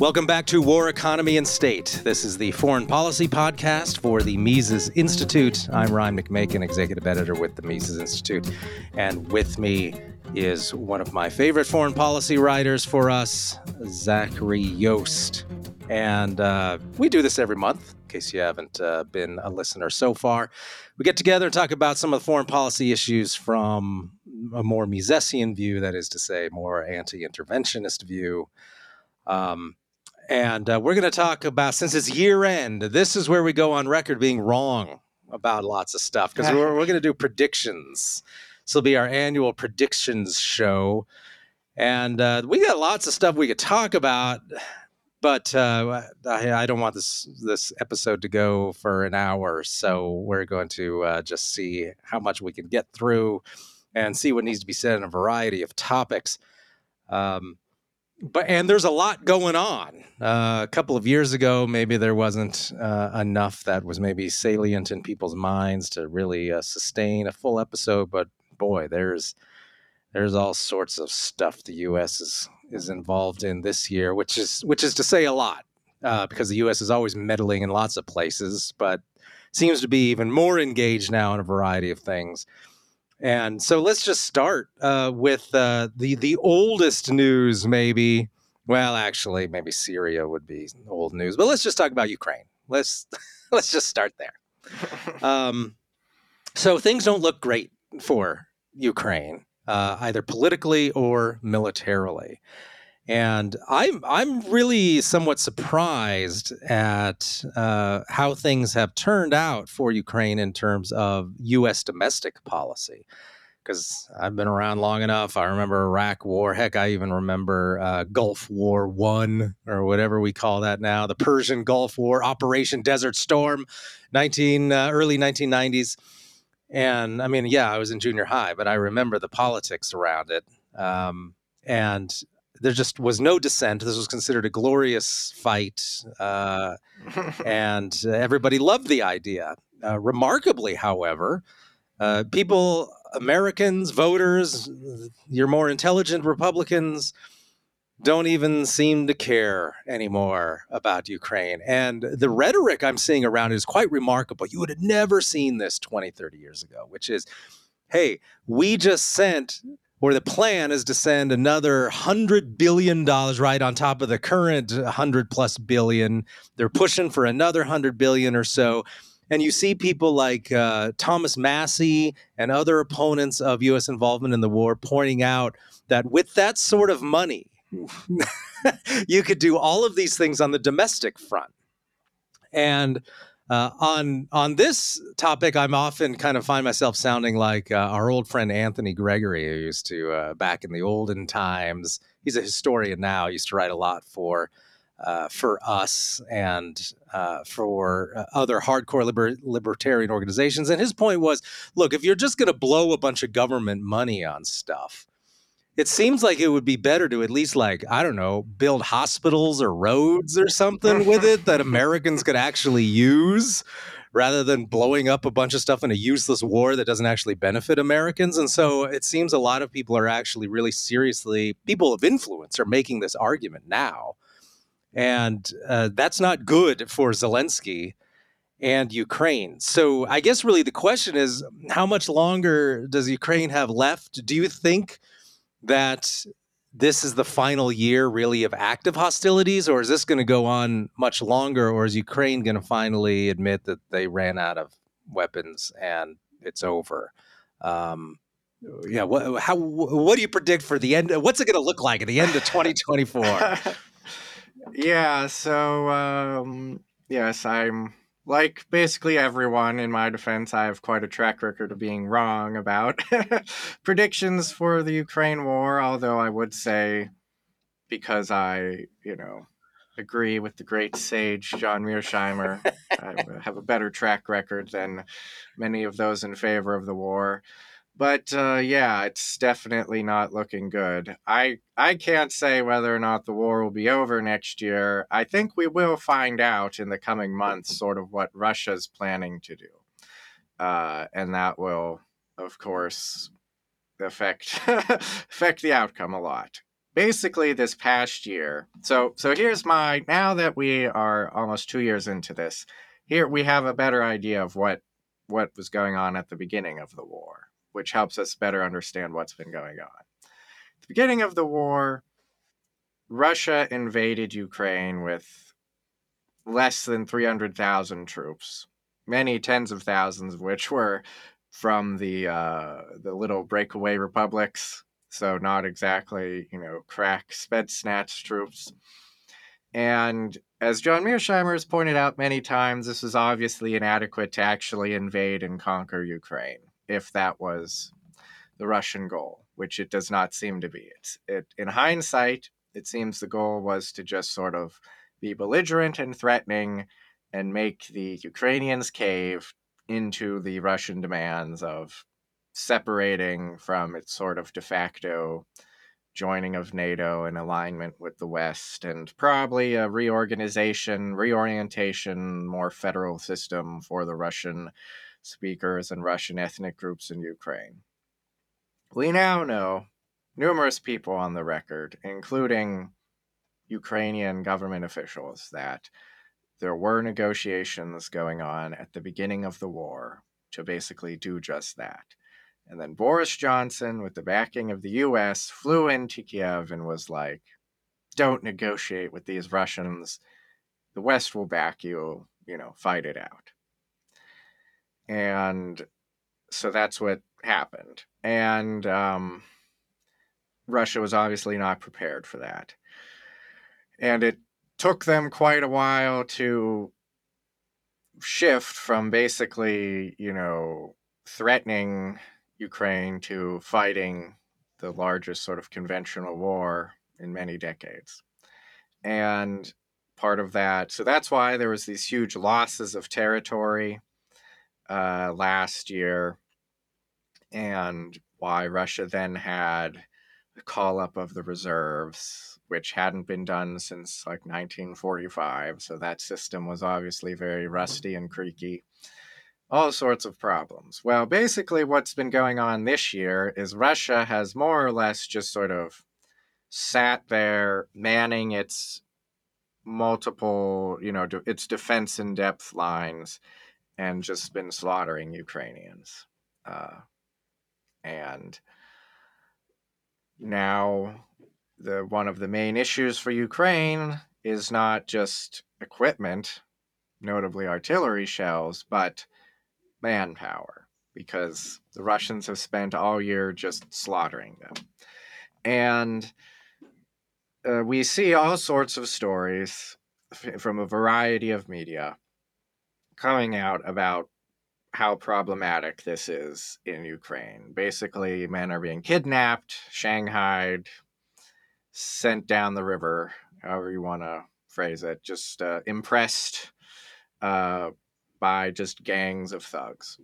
Welcome back to War, Economy, and State. This is the foreign policy podcast for the Mises Institute. I'm Ryan McMaken, executive editor with the Mises Institute. And with me is one of my favorite foreign policy writers for us, Zachary Yost. And we do this every month, in case you haven't been a listener so far. We get together and talk about some of the foreign policy issues from a more Misesian view, that is to say, more anti-interventionist view. And we're going to talk about, since it's year end, this is where we go on record being wrong about lots of stuff, because we're going to do predictions. This will be our annual predictions show. And we got lots of stuff we could talk about, but I don't want this episode to go for an hour. So we're going to just see how much we can get through and see what needs to be said on a variety of topics. But there's a lot going on. A couple of years ago, maybe there wasn't enough that was maybe salient in people's minds to really sustain a full episode. But boy, there's all sorts of stuff the U.S. is involved in this year, which is to say a lot, because the U.S. is always meddling in lots of places, but seems to be even more engaged now in a variety of things. And so let's just start with the oldest news, maybe. Well, actually, maybe Syria would be old news, but let's just talk about Ukraine. Let's just start there. So things don't look great for Ukraine, either politically or militarily. And I'm really somewhat surprised at how things have turned out for Ukraine in terms of U.S. domestic policy, because I've been around long enough. I remember Iraq War. Heck, I even remember Gulf War One, or whatever we call that now, the Persian Gulf War, Operation Desert Storm, early 1990s. And I mean, yeah, I was in junior high, but I remember the politics around it. And there just was no dissent. This was considered a glorious fight, and everybody loved the idea. Remarkably, however, people, Americans, voters, your more intelligent Republicans, don't even seem to care anymore about Ukraine. And the rhetoric I'm seeing around it is quite remarkable. You would have never seen this 20, 30 years ago, which is, hey, we just sent... or the plan is to send another $100 billion right on top of the current 100 plus billion. They're pushing for another 100 billion or so. And you see people like Thomas Massie and other opponents of U.S. involvement in the war pointing out that with that sort of money, you could do all of these things on the domestic front. And on this topic, I'm often kind of find myself sounding like our old friend Anthony Gregory, who used to, back in the olden times, he's a historian now, used to write a lot for us and for other hardcore libertarian organizations. And his point was, look, if you're just going to blow a bunch of government money on stuff, it seems like it would be better to at least, like, I don't know, build hospitals or roads or something with it that Americans could actually use, rather than blowing up a bunch of stuff in a useless war that doesn't actually benefit Americans. And so it seems a lot of people are actually really seriously, people of influence are making this argument now. And that's not good for Zelensky and Ukraine. So I guess really the question is, how much longer does Ukraine have left? Do you think that this is the final year really of active hostilities, or is this going to go on much longer, or is Ukraine going to finally admit that they ran out of weapons and it's over? Yeah. What do you predict for the end? What's it going to look like at the end of 2024? Yeah. So, yes, I'm like basically everyone. In my defense, I have quite a track record of being wrong about predictions for the Ukraine war, although I would say, because I, agree with the great sage John Mearsheimer, I have a better track record than many of those in favor of the war. But yeah, it's definitely not looking good. I can't say whether or not the war will be over next year. I think we will find out in the coming months sort of what Russia's planning to do. And that will, of course, affect the outcome a lot. basically this past year. So here's my, now that we are almost 2 years into this, here we have a better idea of what was going on at the beginning of the war, which helps us better understand what's been going on. At the beginning of the war, Russia invaded Ukraine with less than 300,000 troops, many tens of thousands of which were from the little breakaway republics, so not exactly, crack sped snatch troops. And as John Mearsheimer has pointed out many times, this was obviously inadequate to actually invade and conquer Ukraine, if that was the Russian goal, which it does not seem to be. In hindsight, it seems the goal was to just sort of be belligerent and threatening and make the Ukrainians cave into the Russian demands of separating from its sort of de facto joining of NATO and alignment with the West, and probably a reorientation, more federal system for the Russian speakers and Russian ethnic groups in Ukraine. We now know numerous people on the record, including Ukrainian government officials, that there were negotiations going on at the beginning of the war to basically do just that. And then Boris Johnson, with the backing of the U.S., flew into Kiev and was like, don't negotiate with these Russians. The West will back you, fight it out. And so that's what happened. And Russia was obviously not prepared for that. And it took them quite a while to shift from basically, threatening Ukraine to fighting the largest sort of conventional war in many decades. And part of that, so that's why there was these huge losses of territory last year, and why Russia then had the call up of the reserves, which hadn't been done since like 1945. So that system was obviously very rusty and creaky. All sorts of problems. Well, basically what's been going on this year is Russia has more or less just sort of sat there manning its multiple, its defense in depth lines and just been slaughtering Ukrainians. And now one of the main issues for Ukraine is not just equipment, notably artillery shells, but manpower, because the Russians have spent all year just slaughtering them. And we see all sorts of stories from a variety of media coming out about how problematic this is in Ukraine. Basically, men are being kidnapped, shanghaied, sent down the river, however you want to phrase it, just impressed by just gangs of thugs.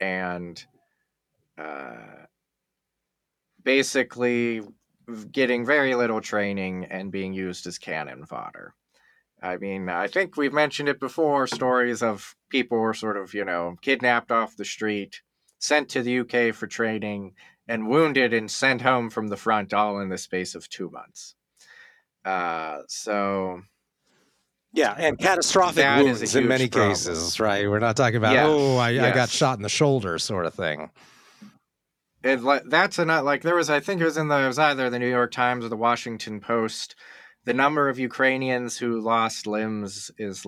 And basically getting very little training and being used as cannon fodder. I mean, I think we've mentioned it before, stories of people were sort of, kidnapped off the street, sent to the UK for training, and wounded and sent home from the front all in the space of 2 months. Yeah, and catastrophic wounds in many cases, right? We're not talking about, I got shot in the shoulder sort of thing. It was either the New York Times or the Washington Post. The number of Ukrainians who lost limbs is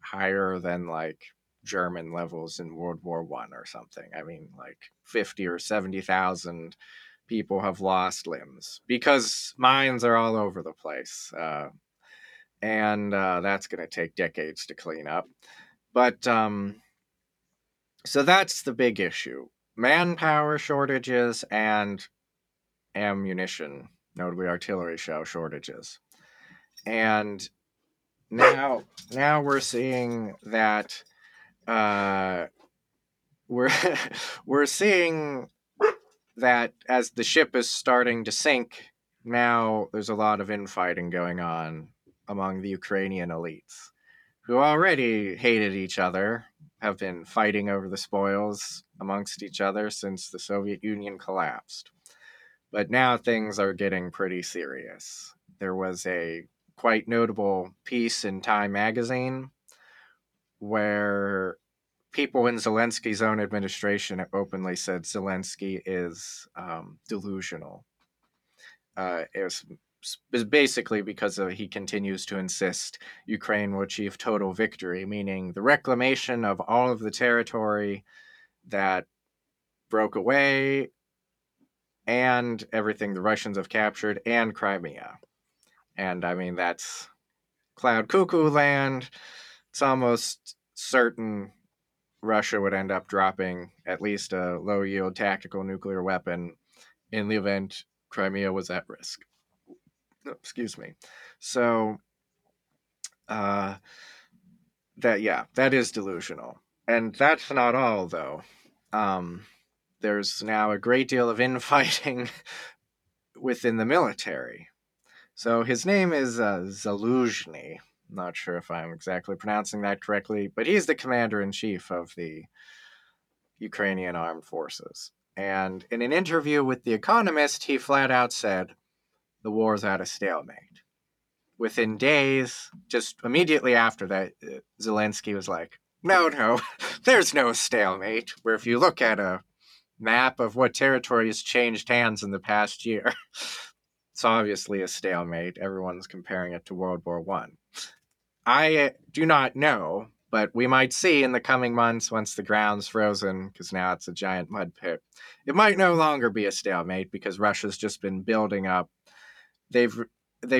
higher than German levels in World War I or something. I mean, 50 or 70,000 people have lost limbs because mines are all over the place. And that's going to take decades to clean up. But so that's the big issue. Manpower shortages and ammunition, notably artillery shell shortages. And now we're seeing that we're seeing that as the ship is starting to sink, now there's a lot of infighting going on among the Ukrainian elites, who already hated each other, have been fighting over the spoils amongst each other since the Soviet Union collapsed. But now things are getting pretty serious. There was a quite notable piece in Time magazine where people in Zelensky's own administration openly said Zelensky is delusional. It was basically because he continues to insist Ukraine will achieve total victory, meaning the reclamation of all of the territory that broke away and everything the Russians have captured and Crimea. And I mean, that's cloud cuckoo land. It's almost certain Russia would end up dropping at least a low-yield tactical nuclear weapon in the event Crimea was at risk. Excuse me. So that is delusional. And that's not all, though. There's now a great deal of infighting within the military. So his name is Zaluzhny. Not sure if I'm exactly pronouncing that correctly, but he's the commander-in-chief of the Ukrainian armed forces. And in an interview with The Economist, he flat out said, the war's at a stalemate. Within days, just immediately after that, Zelensky was like, no, there's no stalemate. Where if you look at a map of what territory has changed hands in the past year, it's obviously a stalemate. Everyone's comparing it to World War I. I do not know, but we might see in the coming months once the ground's frozen, because now it's a giant mud pit, it might no longer be a stalemate because Russia's just been building up. They've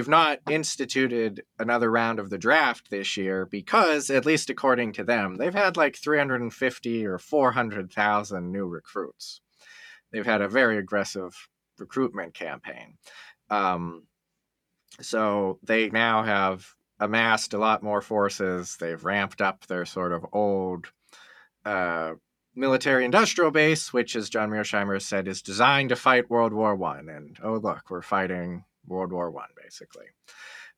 not instituted another round of the draft this year because, at least according to them, they've had like 350 or 400,000 new recruits. They've had a very aggressive recruitment campaign. So they now have amassed a lot more forces. They've ramped up their sort of old military industrial base, which, as John Mearsheimer said, is designed to fight World War I. And, oh, look, we're fighting World War I, basically.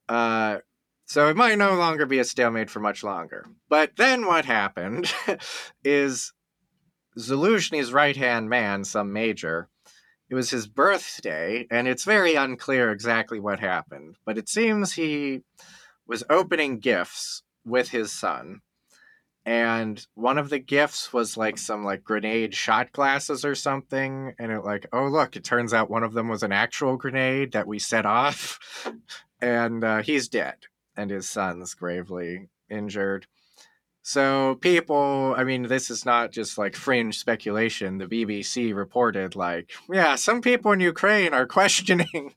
So it might no longer be a stalemate for much longer. But then what happened is Zaluzhny's right-hand man, some major, it was his birthday, and it's very unclear exactly what happened. But it seems he was opening gifts with his son, and one of the gifts was like some like grenade shot glasses or something, and it like, oh look, it turns out one of them was an actual grenade that we set off, and he's dead, and his son's gravely injured. So people, I mean, this is not just like fringe speculation. The BBC reported like, yeah, some people in Ukraine are questioning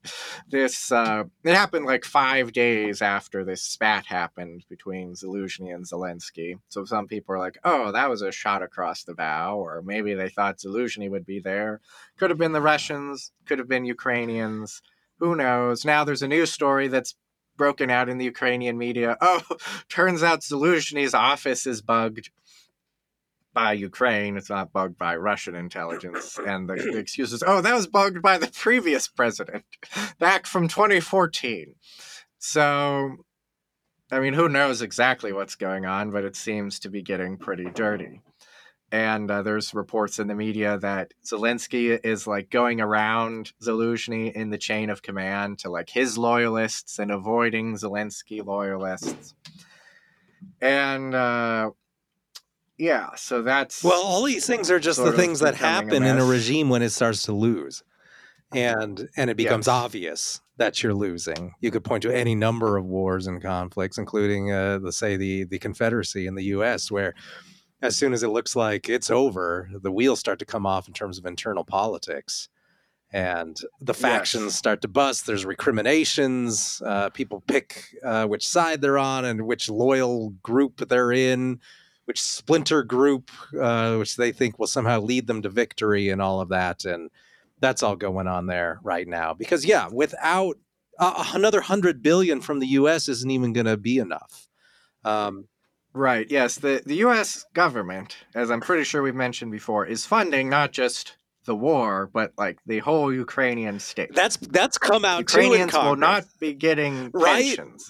this. It happened like 5 days after this spat happened between Zaluzhny and Zelensky. So some people are like, oh, that was a shot across the bow, or maybe they thought Zaluzhny would be there. Could have been the Russians, could have been Ukrainians. Who knows? Now there's a news story that's broken out in the Ukrainian media. Oh, turns out Zaluzhny's office is bugged by Ukraine. It's not bugged by Russian intelligence. And the excuse is, oh, that was bugged by the previous president back from 2014. So, I mean, who knows exactly what's going on, but it seems to be getting pretty dirty. And there's reports in the media that Zelensky is like going around Zaluzhny in the chain of command to like his loyalists and avoiding Zelensky loyalists. And so that's. Well, all these things are just the things that happen in a regime when it starts to lose. And it becomes obvious that you're losing. You could point to any number of wars and conflicts, including, let's say, the Confederacy in the U.S., where as soon as it looks like it's over, the wheels start to come off in terms of internal politics, and the factions start to bust. There's recriminations. People pick which side they're on and which loyal group they're in, which splinter group, which they think will somehow lead them to victory and all of that. And that's all going on there right now. Because, without another $100 billion from the U.S. isn't even going to be enough. Right. Yes. The U.S. government, as I'm pretty sure we've mentioned before, is funding not just the war, but like the whole Ukrainian state. That's come out. Ukrainians too in Congress will not be getting pensions.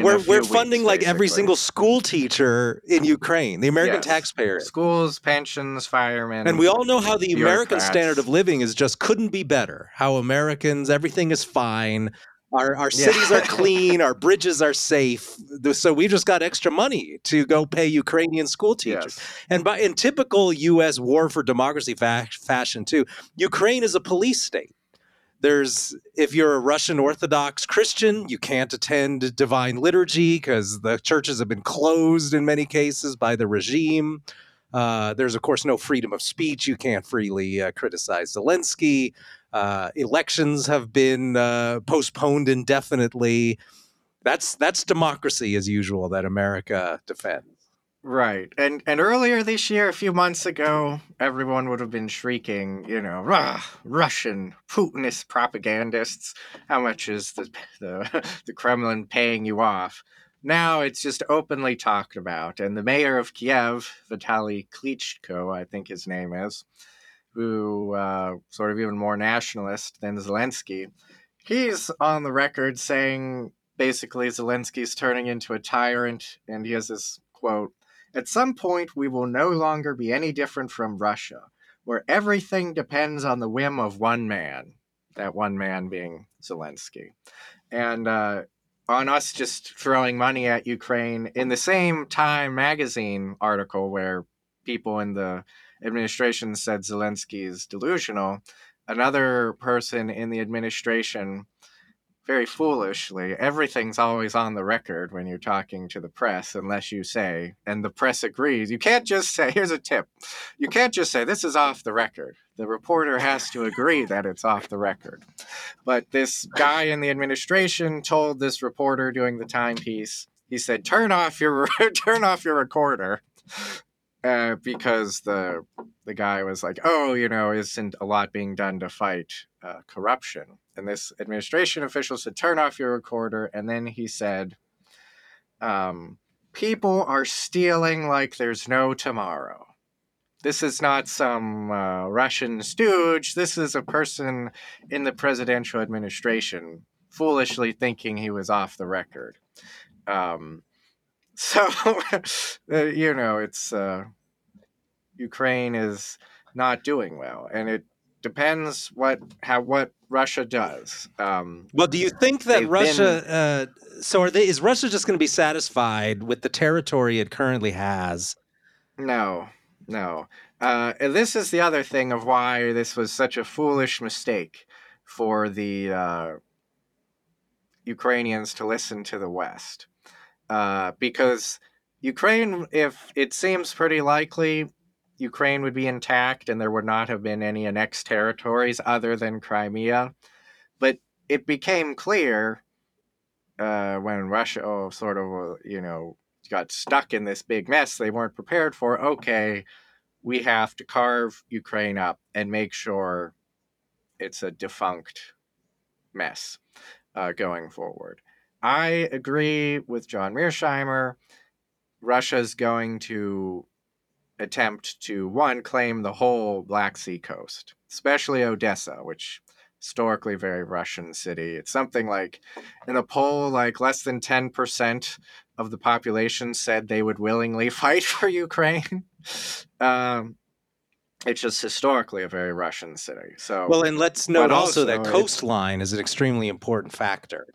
We're funding like every single school teacher in Ukraine, the American taxpayer. Schools, pensions, firemen. And we all know how the American standard of living is just couldn't be better. How Americans, everything is fine. Our cities are clean. Our bridges are safe. So we just got extra money to go pay Ukrainian school teachers. Yes. And by in typical U.S. war for democracy fashion, too, Ukraine is a police state. If you're a Russian Orthodox Christian, you can't attend divine liturgy because the churches have been closed in many cases by the regime. There's, of course, no freedom of speech. You can't freely criticize Zelensky. Elections have been postponed indefinitely. That's democracy as usual that America defends. Right. And earlier this year, a few months ago, everyone would have been shrieking, you know, Russian Putinist propagandists, how much is the Kremlin paying you off? Now it's just openly talked about. And the mayor of Kiev, Vitaly Klitschko, I think his name is, who sort of even more nationalist than Zelensky, he's on the record saying basically Zelensky's turning into a tyrant, and he has this quote, "At some point, we will no longer be any different from Russia, where everything depends on the whim of one man," that one man being Zelensky, and on us just throwing money at Ukraine. In the same Time magazine article where people in the administration said Zelensky is delusional, another person in the administration, very foolishly, everything's always on the record when you're talking to the press, unless you say, and the press agrees. You can't just say, here's a tip, you can't just say, this is off the record. The reporter has to agree that it's off the record. But this guy in the administration told this reporter during the timepiece, he said, turn off your recorder. Because the guy was like, oh, you know, isn't a lot being done to fight corruption? And this administration official said, turn off your recorder. And then he said, people are stealing like there's no tomorrow. This is not some Russian stooge. This is a person in the presidential administration foolishly thinking he was off the record. So, you know, it's Ukraine is not doing well, and it depends what Russia does. Well, do you think that Russia? Is Russia just going to be satisfied with the territory it currently has? No. And this is the other thing of why this was such a foolish mistake for the Ukrainians to listen to the West. Because Ukraine, if it seems pretty likely, Ukraine would be intact and there would not have been any annexed territories other than Crimea. But it became clear when Russia got stuck in this big mess they weren't prepared for. Okay, we have to carve Ukraine up and make sure it's a defunct mess going forward. I agree with John Mearsheimer. Russia's going to attempt to, one, claim the whole Black Sea coast, especially Odessa, which historically very Russian city. It's something like, in a poll, like less than 10% of the population said they would willingly fight for Ukraine. It's just historically a very Russian city. So, well, and let's note also that coastline is an extremely important factor.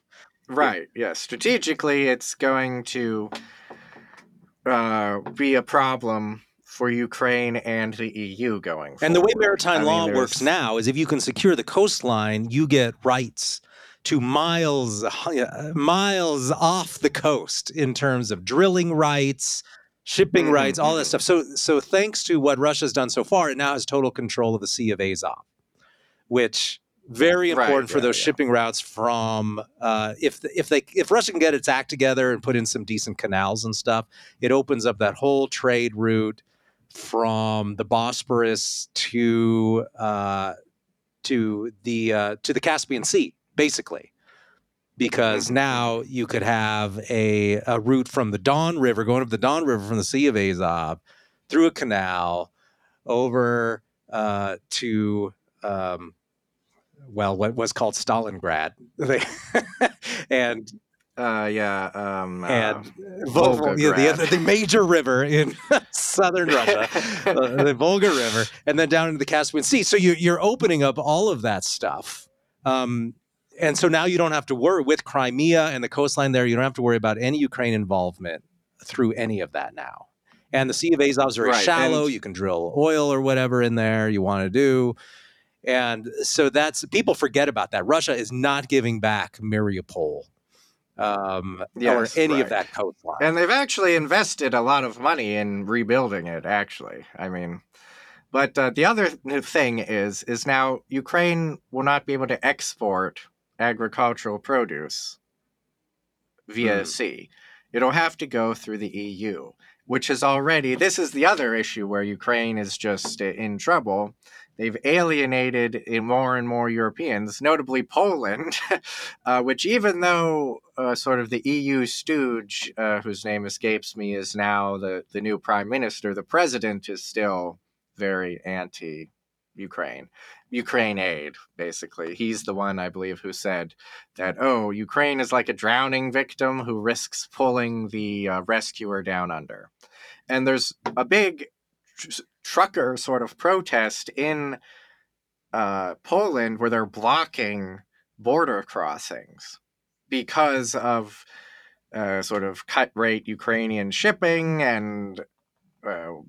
Right. Yeah. Strategically, it's going to be a problem for Ukraine and the EU going forward. And the way maritime law works now is if you can secure the coastline, you get rights to miles off the coast in terms of drilling rights, shipping rights, all that stuff. So thanks to what Russia's done so far, it now has total control of the Sea of Azov, which very important for those shipping routes from if Russia can get its act together and put in some decent canals and stuff, it opens up that whole trade route from the Bosporus to the Caspian Sea, basically, because now you could have a route from the Don River, going up the Don River from the Sea of Azov through a canal over to what was called Stalingrad, and And Volga, the major river in southern Russia, the Volga River, and then down into the Caspian Sea. So you're opening up all of that stuff. And so now you don't have to worry with Crimea and the coastline there. You don't have to worry about any Ukraine involvement through any of that now. And the Sea of Azov is very shallow. You can drill oil or whatever in there you want to do. And so that's, people forget about that. Russia is not giving back Mariupol or any of that coastline. And they've actually invested a lot of money in rebuilding it, actually. I mean, but the other thing is now Ukraine will not be able to export agricultural produce via sea. It'll have to go through the EU, which is already, this is the other issue where Ukraine is just in trouble. They've alienated more and more Europeans, notably Poland, which even though sort of the EU stooge, whose name escapes me, is now the new prime minister, the president is still very anti-Ukraine. Ukraine aid, basically. He's the one, I believe, who said that, oh, Ukraine is like a drowning victim who risks pulling the rescuer down under. And there's a big trucker sort of protest in Poland where they're blocking border crossings because of sort of cut-rate Ukrainian shipping and the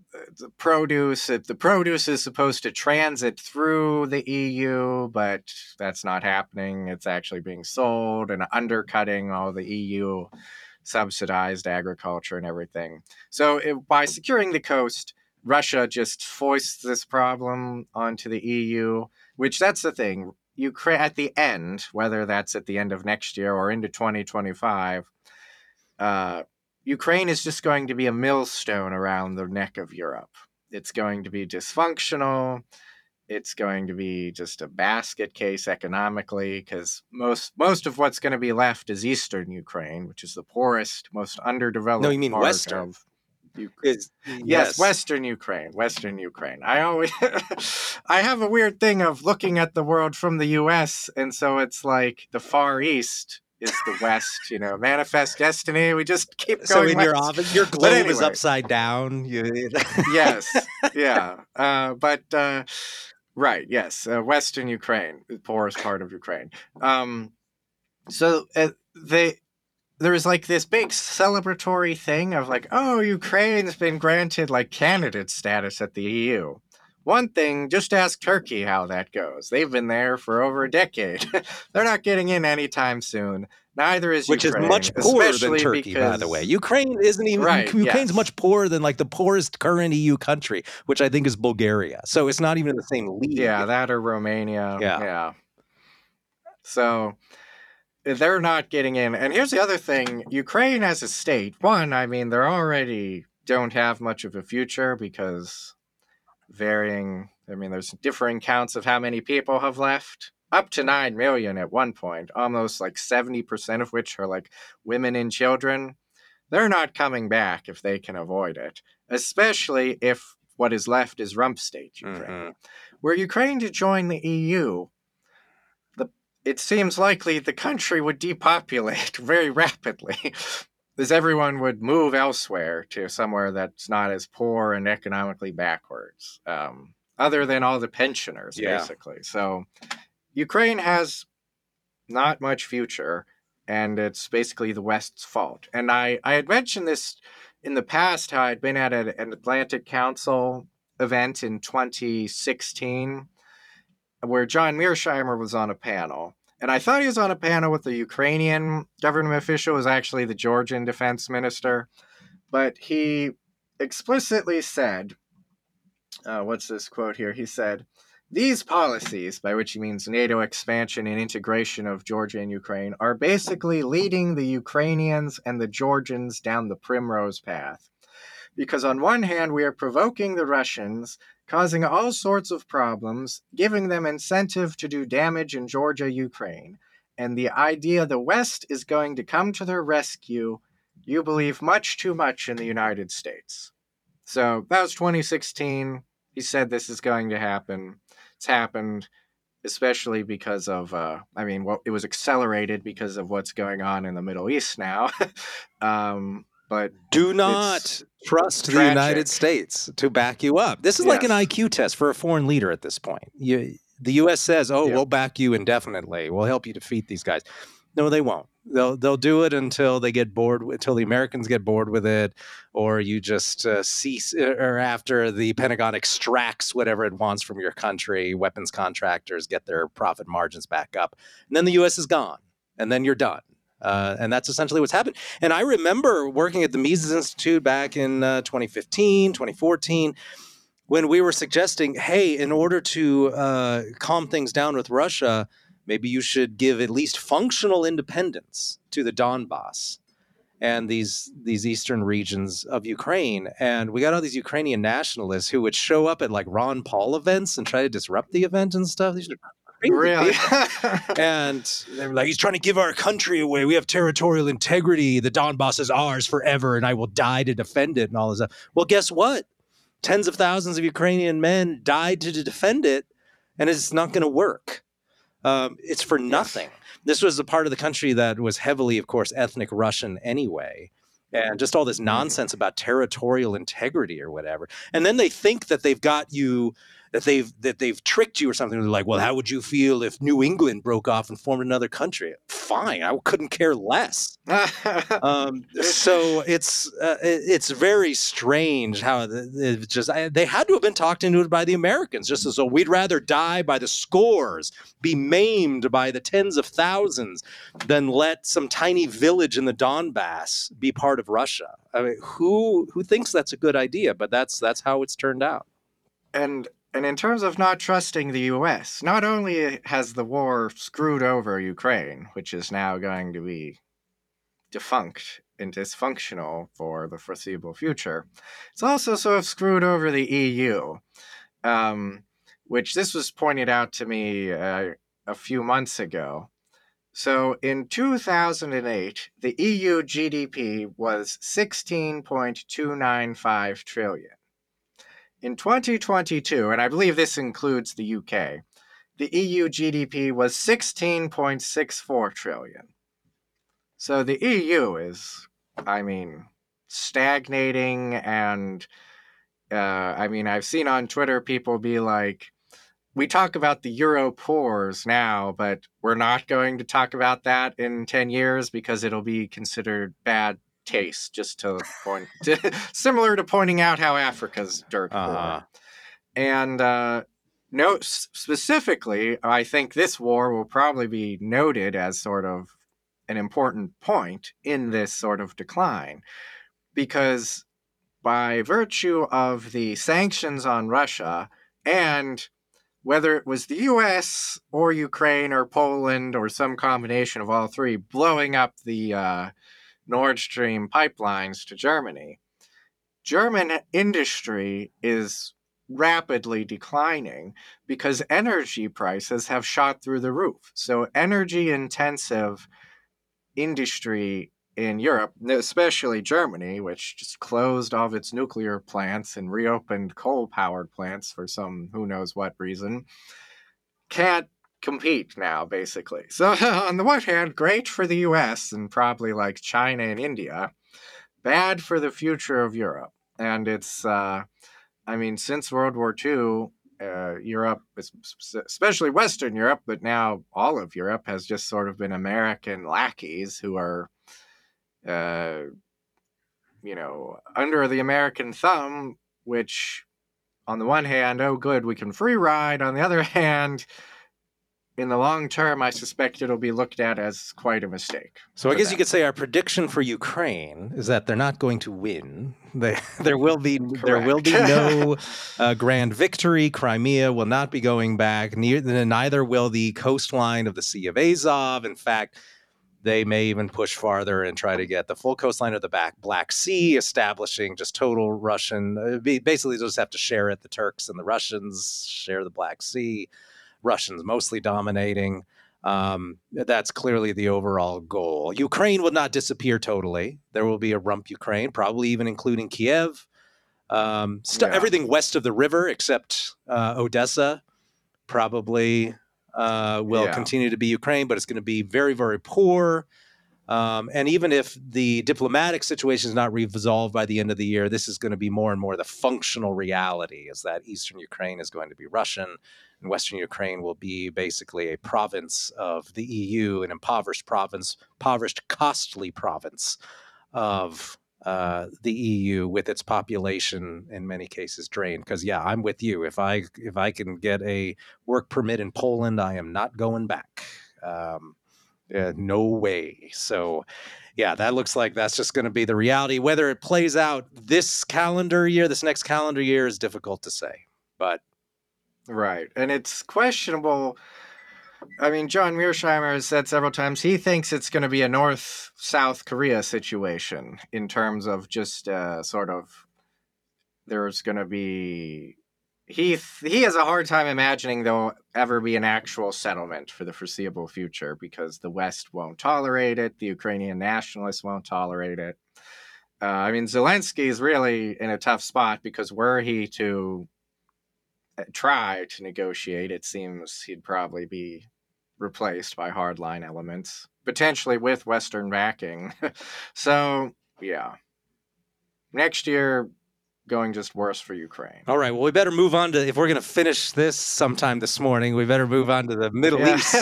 produce. The produce is supposed to transit through the EU, but that's not happening. It's actually being sold and undercutting all the EU subsidized agriculture and everything. So by securing the coast, Russia just foists this problem onto the EU, which that's the thing. Ukraine at the end, whether that's at the end of next year or into 2025, Ukraine is just going to be a millstone around the neck of Europe. It's going to be dysfunctional. It's going to be just a basket case economically, because most of what's going to be left is Eastern Ukraine, which is the poorest, most underdeveloped. No, you mean Western. Yes, Western Ukraine. I always, I have a weird thing of looking at the world from the U.S., and so it's like the Far East is the West, you know, manifest destiny. We just keep going. So in your office, your globe is upside down. Western Ukraine, the poorest part of Ukraine. There was like this big celebratory thing of like, oh, Ukraine's been granted like candidate status at the EU. One thing, just ask Turkey how that goes. They've been there for over a decade. They're not getting in anytime soon. Neither is Ukraine. Which is much poorer than Turkey, by the way. Ukraine isn't even, much poorer than like the poorest current EU country, which I think is Bulgaria. So it's not even in the same league. Yeah, that or Romania. Yeah. So they're not getting in. And here's the other thing. Ukraine as a state, one, I mean, they already don't have much of a future because there's differing counts of how many people have left. Up to 9 million at one point, almost like 70% of which are like women and children. They're not coming back if they can avoid it, especially if what is left is rump state Ukraine. Mm-hmm. Were Ukraine to join the EU, it seems likely the country would depopulate very rapidly, as everyone would move elsewhere to somewhere that's not as poor and economically backwards, other than all the pensioners, basically. So Ukraine has not much future, and it's basically the West's fault. And I had mentioned this in the past, how I'd been at an Atlantic Council event in 2016, where John Mearsheimer was on a panel. And I thought he was on a panel with the Ukrainian government official. It was actually the Georgian defense minister. But he explicitly said, what's this quote here? He said, "These policies," by which he means NATO expansion and integration of Georgia and Ukraine, "are basically leading the Ukrainians and the Georgians down the primrose path. Because on one hand, we are provoking the Russians, causing all sorts of problems, giving them incentive to do damage in Georgia, Ukraine. And the idea the West is going to come to their rescue, you believe much too much in the United States." So that was 2016. He said this is going to happen. It's happened. especially because of, it was accelerated because of what's going on in the Middle East now. But do not trust the United States to back you up. This is like an IQ test for a foreign leader at this point. The U.S. says, we'll back you indefinitely. We'll help you defeat these guys. No, they won't. They'll do it until they get bored, until the Americans get bored with it, or you just cease, or after the Pentagon extracts whatever it wants from your country, weapons contractors get their profit margins back up, and then the U.S. is gone, and then you're done. And that's essentially what's happened. And I remember working at the Mises Institute back in 2015, 2014, when we were suggesting, hey, in order to calm things down with Russia, maybe you should give at least functional independence to the Donbass and these eastern regions of Ukraine. And we got all these Ukrainian nationalists who would show up at like Ron Paul events and try to disrupt the event and stuff. These are crazy people. And they were like, he's trying to give our country away. We have territorial integrity. The Donbass is ours forever, and I will die to defend it and all this stuff. Well, guess what? Tens of thousands of Ukrainian men died to defend it, and it's not going to work. It's for nothing. This was a part of the country that was heavily, of course, ethnic Russian anyway, and just all this nonsense about territorial integrity or whatever. And then they think that they've got you, that they've tricked you or something. They're like, well, how would you feel if New England broke off and formed another country? Fine, I couldn't care less. So it's very strange how they had to have been talked into it by the Americans. Just as though we'd rather die by the scores, be maimed by the tens of thousands, than let some tiny village in the Donbass be part of Russia. I mean, who thinks that's a good idea? But that's how it's turned out. And in terms of not trusting the U.S., not only has the war screwed over Ukraine, which is now going to be defunct and dysfunctional for the foreseeable future, it's also sort of screwed over the EU, which this was pointed out to me a few months ago. So in 2008, the EU GDP was 16.295 trillion. In 2022, and I believe this includes the UK, the EU GDP was 16.64 trillion. So the EU is, stagnating, and I've seen on Twitter people be like, we talk about the euro pores now, but we're not going to talk about that in 10 years because it'll be considered bad taste, just to point similar to pointing out how Africa's dirt poor. And specifically, I think this war will probably be noted as sort of an important point in this sort of decline, because by virtue of the sanctions on Russia, and whether it was the U.S. or Ukraine or Poland or some combination of all three blowing up the Nord Stream pipelines to Germany, German industry is rapidly declining because energy prices have shot through the roof. So energy-intensive industry in Europe, especially Germany, which just closed all of its nuclear plants and reopened coal-powered plants for some who knows what reason, can't compete now, basically. So on the one hand, great for the US and probably like China and India, bad for the future of Europe. And it's, since World War II, Europe, especially Western Europe, but now all of Europe, has just sort of been American lackeys who are, under the American thumb, which on the one hand, oh good, we can free ride. On the other hand, in the long term, I suspect it'll be looked at as quite a mistake. So I guess you could say our prediction for Ukraine is that they're not going to win. There will be no grand victory. Crimea will not be going back. Neither will the coastline of the Sea of Azov. In fact, they may even push farther and try to get the full coastline of the Black Sea, establishing just total Russian. Basically, they'll just have to share it. The Turks and the Russians share the Black Sea. Russians mostly dominating. That's clearly the overall goal. Ukraine will not disappear totally. There will be a rump Ukraine, probably even including Kiev. Everything west of the river except Odessa, probably will continue to be Ukraine, but it's going to be very, very poor. And even if the diplomatic situation is not resolved by the end of the year, this is going to be more and more the functional reality, is that Eastern Ukraine is going to be Russian and Western Ukraine will be basically a province of the EU, an impoverished province, costly province of the EU, with its population in many cases drained. Because, yeah, I'm with you. If I can get a work permit in Poland, I am not going back. No way. So, yeah, that looks like that's just going to be the reality. Whether it plays out this calendar year, this next calendar year, is difficult to say. But right. And it's questionable. I mean, John Mearsheimer has said several times he thinks it's going to be a North-South Korea situation in terms of just sort of there's going to be... He has a hard time imagining there'll ever be an actual settlement for the foreseeable future, because the West won't tolerate it. The Ukrainian nationalists won't tolerate it. I mean, Zelensky is really in a tough spot, because were he to try to negotiate, it seems he'd probably be replaced by hardline elements, potentially with Western backing. So, yeah. Next year... going just worse for Ukraine. All right. Well, we better move on to, if we're going to finish this sometime this morning, we better move on to the Middle East.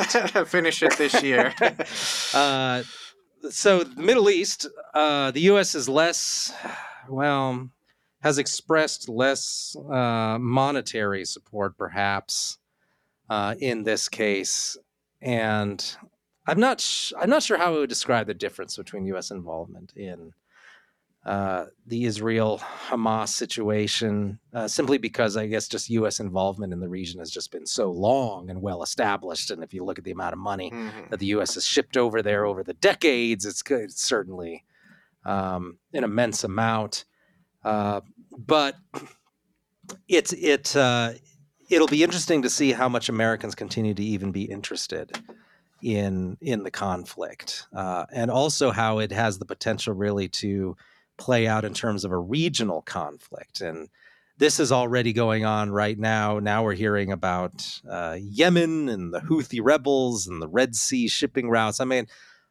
Finish it this year. So the Middle East, the U.S. is less, well, has expressed less monetary support, perhaps, in this case. And I'm not sure how I would describe the difference between U.S. involvement in the Israel-Hamas situation, simply because I guess just U.S. involvement in the region has just been so long and well-established. And if you look at the amount of money that the U.S. has shipped over there over the decades, it's certainly an immense amount. But it'll be interesting to see how much Americans continue to even be interested in the conflict, and also how it has the potential really to play out in terms of a regional conflict. And this is already going on right now. Now we're hearing about Yemen and the Houthi rebels and the Red Sea shipping routes. I mean,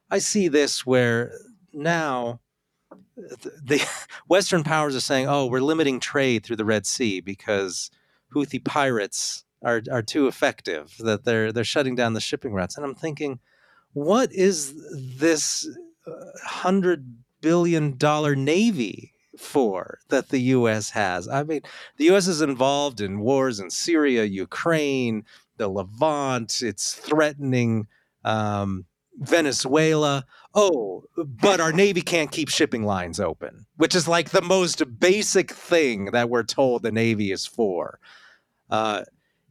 I see this where now the Western powers are saying, oh, we're limiting trade through the Red Sea because Houthi pirates are too effective, that they're shutting down the shipping routes. And I'm thinking, what is this $100 billion navy for that the U.S. has? I mean, the U.S. is involved in wars in Syria, Ukraine, the Levant. It's threatening Venezuela. Oh, but our navy can't keep shipping lines open, which is like the most basic thing that we're told the navy is for.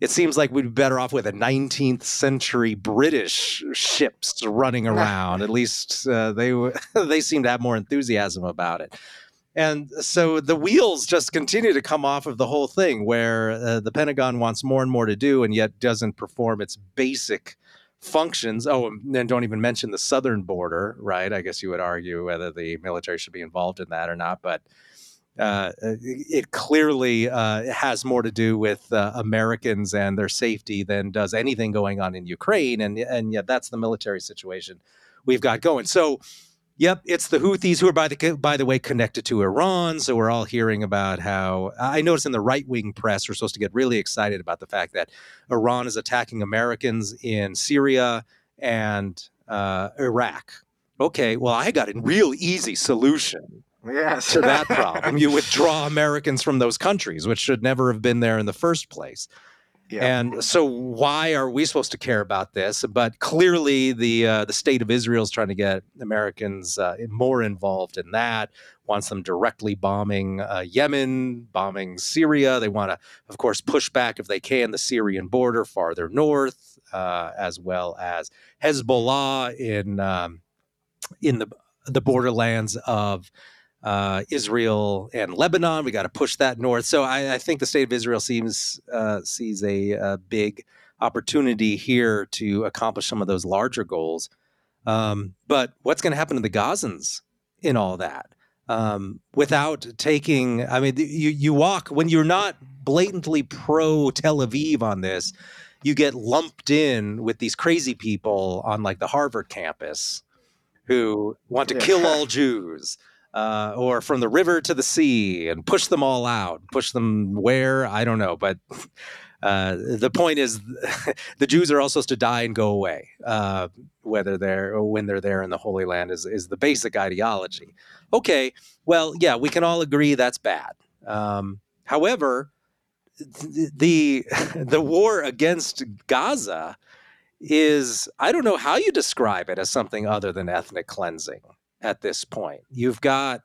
It seems like we'd be better off with a 19th century British ships running around. At least they seem to have more enthusiasm about it. And so the wheels just continue to come off of the whole thing, where the Pentagon wants more and more to do and yet doesn't perform its basic functions. Oh, and then don't even mention the southern border, right? I guess you would argue whether the military should be involved in that or not, but... it clearly has more to do with Americans and their safety than does anything going on in Ukraine. And yet that's the military situation we've got going. So, yep, it's the Houthis, who are, by the way, connected to Iran. So we're all hearing about how, I notice in the right-wing press, we're supposed to get really excited about the fact that Iran is attacking Americans in Syria and Iraq. Okay, well, I got a real easy solution. Yes. To that problem. You withdraw Americans from those countries, which should never have been there in the first place. Yeah. And so why are we supposed to care about this? But clearly the state of Israel is trying to get Americans more involved in that, wants them directly bombing Yemen, bombing Syria. They want to, of course, push back, if they can, the Syrian border farther north, as well as Hezbollah in the borderlands of Israel and Lebanon. We got to push that north. So I think the state of Israel sees a big opportunity here to accomplish some of those larger goals. But what's going to happen to the Gazans in all that? Without taking, I mean, you walk, when you're not blatantly pro Tel Aviv on this, you get lumped in with these crazy people on like the Harvard campus who want to kill all Jews, or from the river to the sea, and push them all out, push them where, I don't know. But the point is the Jews are all supposed to die and go away, whether they're or when they're there in the Holy Land is the basic ideology. Okay, well, yeah, we can all agree that's bad. However, the war against Gaza is, I don't know how you describe it as something other than ethnic cleansing at this point. You've got,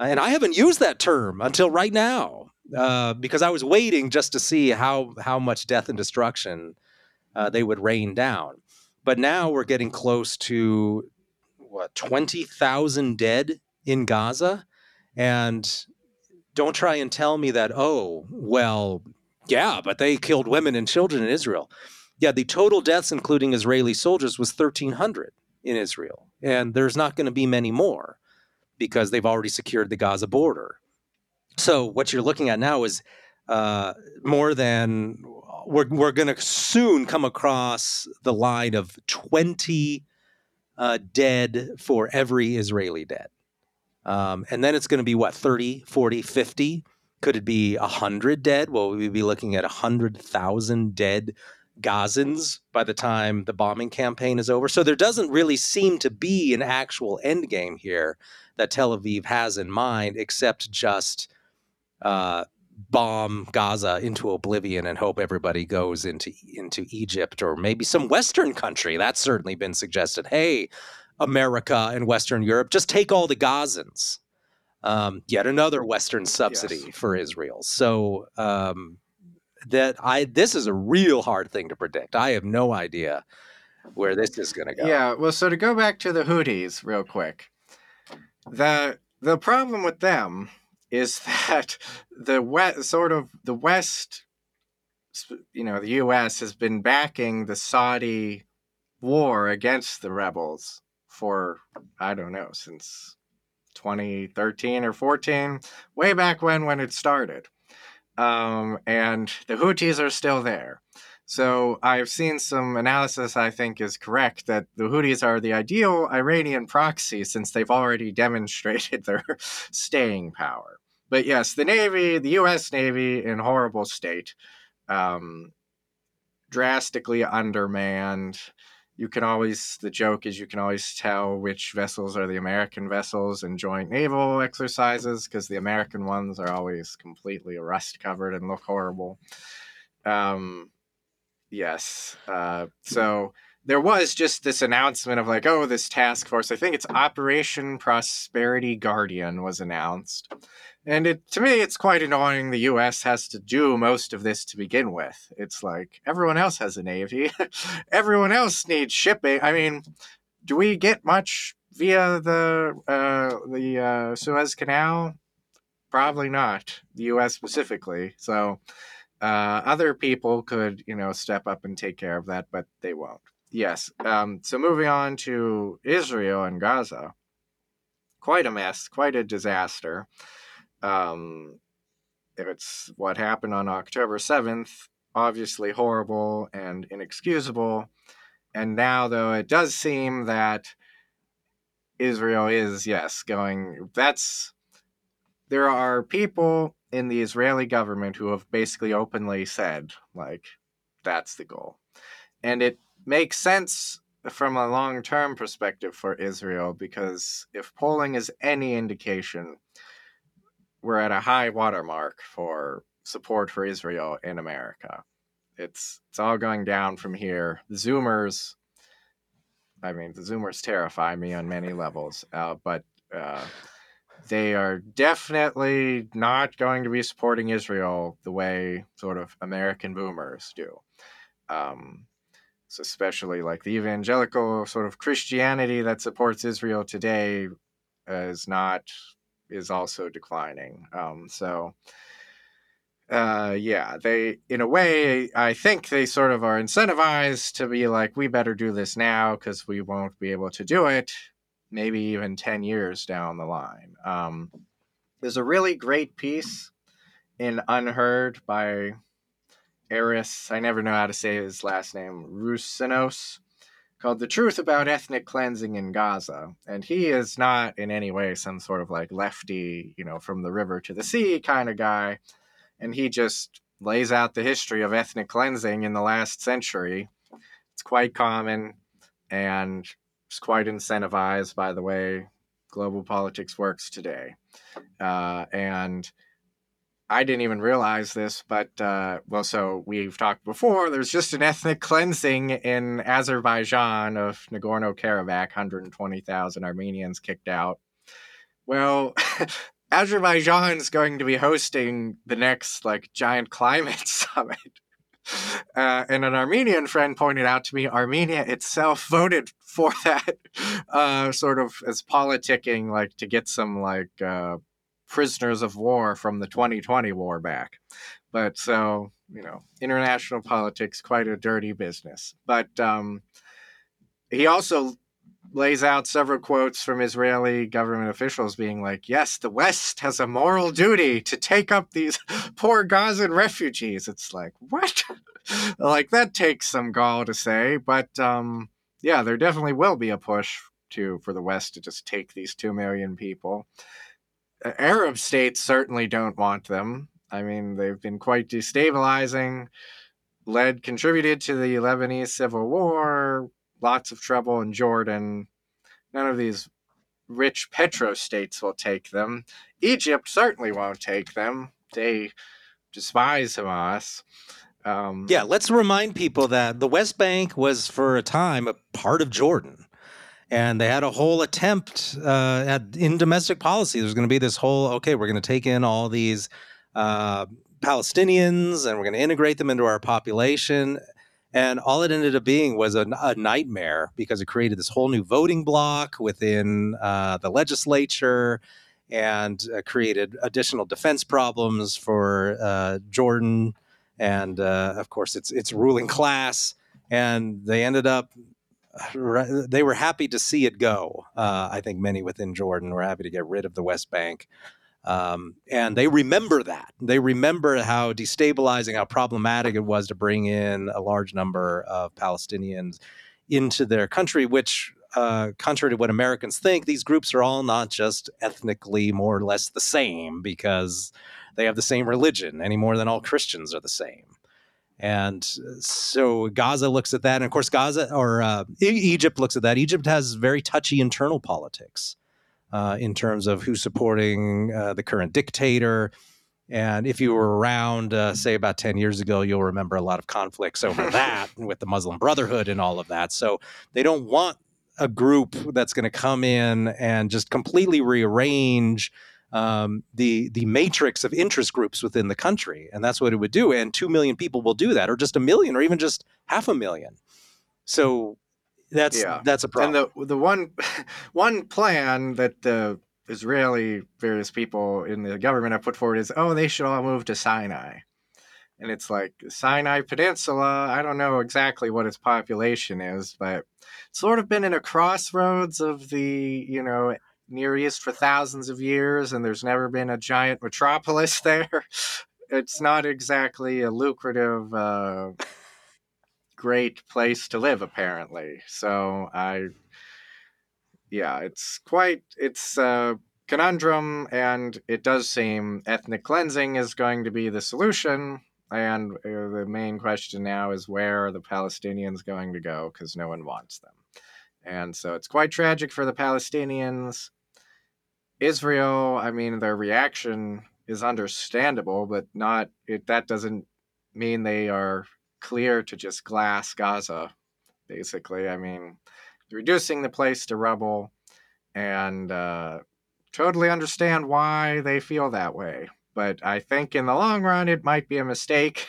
and I haven't used that term until right now, because I was waiting just to see how much death and destruction they would rain down. But now we're getting close to, 20,000 dead in Gaza? And don't try and tell me that, oh, well, yeah, but they killed women and children in Israel. Yeah, the total deaths, including Israeli soldiers, was 1,300 in Israel. And there's not going to be many more because they've already secured the Gaza border. So what you're looking at now is more than we're going to soon come across the line of 20 dead for every Israeli dead. And then it's going to be, 30, 40, 50? Could it be 100 dead? Well, we'd be looking at 100,000 dead Gazans by the time the bombing campaign is over. So there doesn't really seem to be an actual endgame here that Tel Aviv has in mind, except just bomb Gaza into oblivion and hope everybody goes into Egypt or maybe some Western country. That's certainly been suggested. Hey, America and Western Europe, just take all the Gazans. Yet another Western subsidy for Israel. So this is a real hard thing to predict. I have no idea where this is going to go. Yeah, well, so to go back to the Houthis real quick, the problem with them is that the West, the U.S. has been backing the Saudi war against the rebels for, I don't know, since 2013 or 14, way back when it started. And the Houthis are still there. So I've seen some analysis I think is correct that the Houthis are the ideal Iranian proxy since they've already demonstrated their staying power. But yes, the U.S. Navy in horrible state, drastically undermanned. The joke is you can always tell which vessels are the American vessels in joint naval exercises because the American ones are always completely rust covered and look horrible. So there was just this announcement of this task force, I think it's Operation Prosperity Guardian was announced. And to me, it's quite annoying the U.S. has to do most of this to begin with. It's like everyone else has a navy. Everyone else needs shipping. I mean, do we get much via the Suez Canal? Probably not, the U.S. specifically. So other people could, step up and take care of that, but they won't. Yes. So moving on to Israel and Gaza. Quite a mess, quite a disaster. It's what happened on October 7th, obviously horrible and inexcusable. And now, though, it does seem that Israel is, there are people in the Israeli government who have basically openly said, that's the goal. And it makes sense from a long-term perspective for Israel, because if polling is any indication, we're at a high watermark for support for Israel in America. It's all going down from here. The Zoomers terrify me on many levels, but they are definitely not going to be supporting Israel the way sort of American boomers do. So especially the evangelical sort of Christianity that supports Israel today is also declining. They, in a way, I think they sort of are incentivized to be we better do this now because we won't be able to do it maybe even 10 years down the line. There's a really great piece in Unheard by Eris, I never know how to say his last name, Rusinos, called The Truth About Ethnic Cleansing in Gaza. And he is not in any way some sort of like lefty, you know, from the river to the sea kind of guy. And he just lays out the history of ethnic cleansing in the last century. It's quite common and it's quite incentivized by the way global politics works today. And I didn't even realize this, but, so we've talked before, there's just an ethnic cleansing in Azerbaijan of Nagorno-Karabakh, 120,000 Armenians kicked out. Well, Azerbaijan is going to be hosting the next like giant climate summit. And an Armenian friend pointed out to me, Armenia itself voted for that sort of as politicking, like to get some like prisoners of war from the 2020 war back. But so, you know, international politics, quite a dirty business. But he also lays out several quotes from Israeli government officials being like, yes, the West has a moral duty to take up these poor Gazan refugees. It's like, what? Like, that takes some gall to say. But yeah, there definitely will be a push for the West to just take these 2 million people. Arab states certainly don't want them. I mean, they've been quite destabilizing, contributed to the Lebanese Civil War, lots of trouble in Jordan. None of these rich petro-states will take them. Egypt certainly won't take them. They despise Hamas. Yeah, let's remind people that the West Bank was for a time a part of Jordan. And they had a whole attempt in domestic policy. There's going to be this whole, okay, we're going to take in all these Palestinians and we're going to integrate them into our population. And all it ended up being was a nightmare because it created this whole new voting bloc within the legislature and created additional defense problems for Jordan and, of course, its ruling class. And they ended up, they were happy to see it go. I think many within Jordan were happy to get rid of the West Bank. And they remember that. They remember how destabilizing, how problematic it was to bring in a large number of Palestinians into their country, which, contrary to what Americans think, these groups are all not just ethnically more or less the same because they have the same religion any more than all Christians are the same. And so Gaza looks at that. And of course, Egypt looks at that. Egypt has very touchy internal politics. In terms of who's supporting the current dictator. And if you were around, say, about 10 years ago, you'll remember a lot of conflicts over that with the Muslim Brotherhood and all of that. So they don't want a group that's going to come in and just completely rearrange the matrix of interest groups within the country. And that's what it would do. And 2 million people will do that, or just 1 million, or even just 500,000. So that's a problem. And the one plan that the Israeli various people in the government have put forward is, they should all move to Sinai. And it's like Sinai Peninsula. I don't know exactly what its population is, but it's sort of been in a crossroads of the, Near East for thousands of years. And there's never been a giant metropolis there. It's not exactly a lucrative, great place to live, apparently. So it's a conundrum, and it does seem ethnic cleansing is going to be the solution. And the main question now is, where are the Palestinians going to go? Because no one wants them. And so it's quite tragic for the Palestinians. Israel, I mean, their reaction is understandable, but that doesn't mean they are clear to just glass Gaza, basically. I mean, reducing the place to rubble, and totally understand why they feel that way. But I think in the long run, it might be a mistake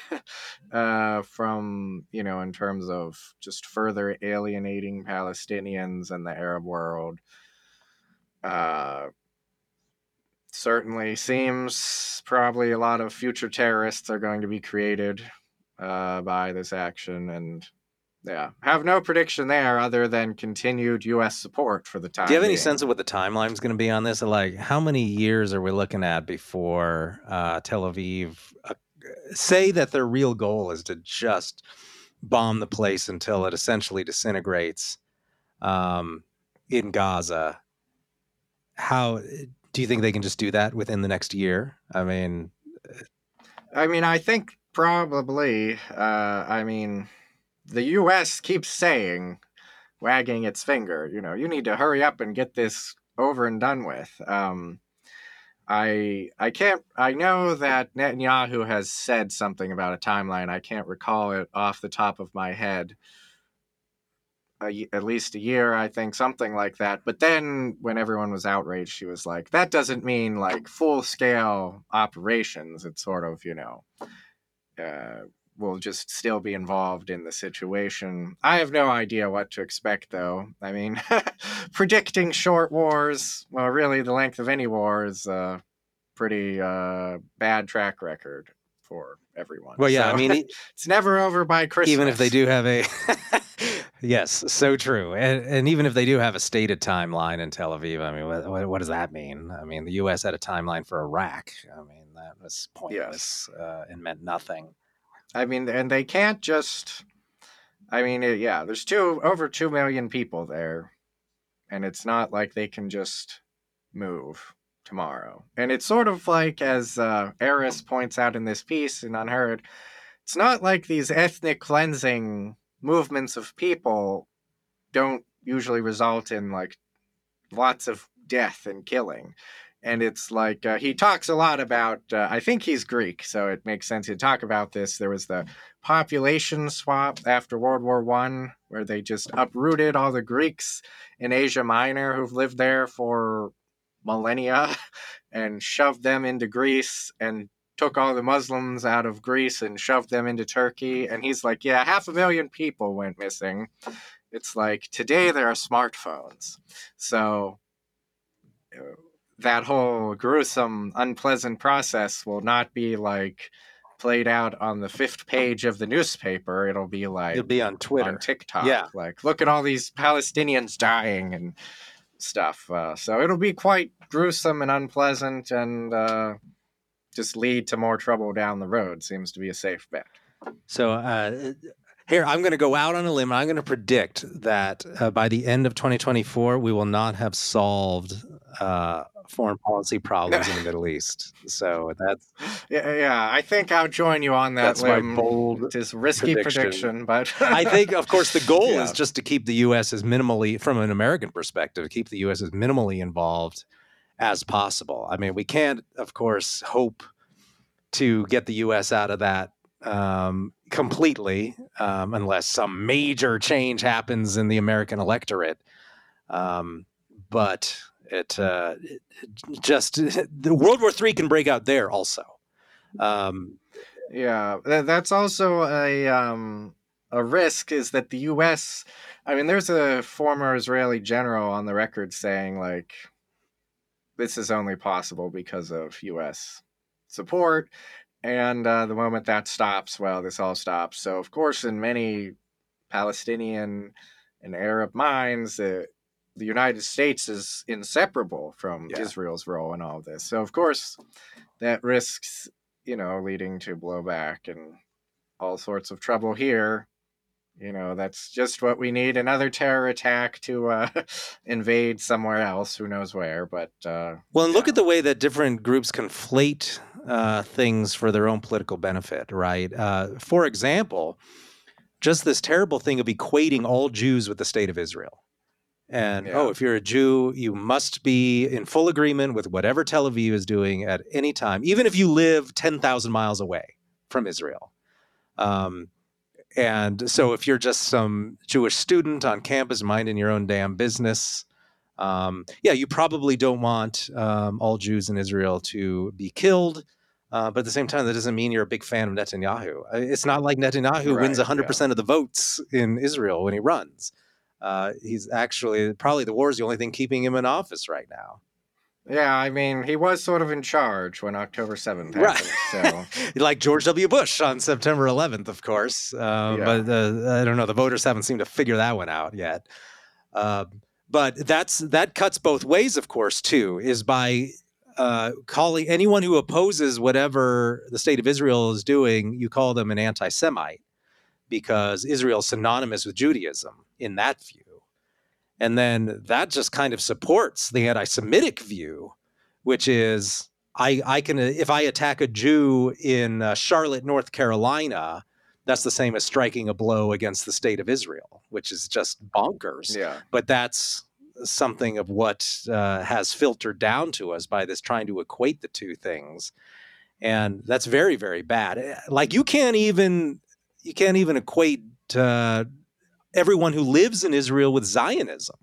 in terms of just further alienating Palestinians and the Arab world. Certainly seems probably a lot of future terrorists are going to be created by this action, and have no prediction there other than continued U.S. support for the time. Do you have any sense of what the timeline is going to be on this? Like, how many years are we looking at before Tel Aviv say that their real goal is to just bomb the place until it essentially disintegrates in Gaza, how do you think they can just do that within the next year? I mean, I think probably, the U.S. keeps saying, wagging its finger, you know, you need to hurry up and get this over and done with. I know that Netanyahu has said something about a timeline. I can't recall it off the top of my head. At least a year, I think, something like that. But then when everyone was outraged, she was like, that doesn't mean like full scale operations. It's sort of, you know, we'll just still be involved in the situation. I have no idea what to expect, though. I mean, predicting short wars, well, really the length of any war is a pretty bad track record for everyone. Well, yeah, so, I mean, it's never over by Christmas. Even if they do have a... Yes, so true. And even if they do have a stated timeline in Tel Aviv, I mean, what does that mean? I mean, the U.S. had a timeline for Iraq. I mean, that was pointless and meant nothing. I mean, and they can't just, I mean, yeah, there's over 2 million people there, and it's not like they can just move tomorrow. And it's sort of like, as Eris points out in this piece in Unheard, it's not like these ethnic cleansing movements of people don't usually result in like lots of death and killing. And it's like, he talks a lot about, I think he's Greek, so it makes sense to talk about this. There was the population swap after World War I, where they just uprooted all the Greeks in Asia Minor who've lived there for millennia and shoved them into Greece, and took all the Muslims out of Greece and shoved them into Turkey. And he's like, yeah, 500,000 people went missing. It's like, today there are smartphones. So that whole gruesome, unpleasant process will not be like played out on the 5th page of the newspaper. It'll be like, it'll be on Twitter, on TikTok. Yeah. Like, look at all these Palestinians dying and stuff. So it'll be quite gruesome and unpleasant, and, just lead to more trouble down the road. Seems to be a safe bet. So here, I'm going to go out on a limb. I'm going to predict that by the end of 2024, we will not have solved foreign policy problems in the Middle East. So that's... Yeah, I think I'll join you on that. That's limb. My bold prediction. It is risky prediction, but... I think, of course, the goal is just to keep the U.S. as minimally, from an American perspective, keep the U.S. as minimally involved as possible. I mean, we can't, of course, hope to get the U.S. out of that completely unless some major change happens in the American electorate. But it just, the World War III can break out there also. Yeah, that's also a risk, is that the U.S. I mean, there's a former Israeli general on the record saying, like, this is only possible because of U.S. support. And the moment that stops, well, this all stops. So, of course, in many Palestinian and Arab minds, the United States is inseparable from Israel's role in all this. So, of course, that risks, you know, leading to blowback and all sorts of trouble here. You know, that's just what we need, another terror attack to invade somewhere else, who knows where. But well, and look at the way that different groups conflate things for their own political benefit, right? For example, just this terrible thing of equating all Jews with the state of Israel. And, if you're a Jew, you must be in full agreement with whatever Tel Aviv is doing at any time, even if you live 10,000 miles away from Israel. And so if you're just some Jewish student on campus minding your own damn business, you probably don't want all Jews in Israel to be killed. But at the same time, that doesn't mean you're a big fan of Netanyahu. It's not like Netanyahu wins 100% of the votes in Israel when he runs. He's actually probably, the war is the only thing keeping him in office right now. Yeah, I mean, he was sort of in charge when October 7th happened. Right. So. Like George W. Bush on September 11th, of course. But I don't know, the voters haven't seemed to figure that one out yet. But that cuts both ways, of course, too, is by calling anyone who opposes whatever the state of Israel is doing, you call them an anti-Semite, because Israel is synonymous with Judaism in that view. And then that just kind of supports the anti-Semitic view, which is I can, if I attack a Jew in Charlotte, North Carolina, that's the same as striking a blow against the state of Israel, which is just bonkers. Yeah. But that's something of what has filtered down to us by this trying to equate the two things. And that's very, very bad. Like you can't even equate everyone who lives in Israel with Zionism.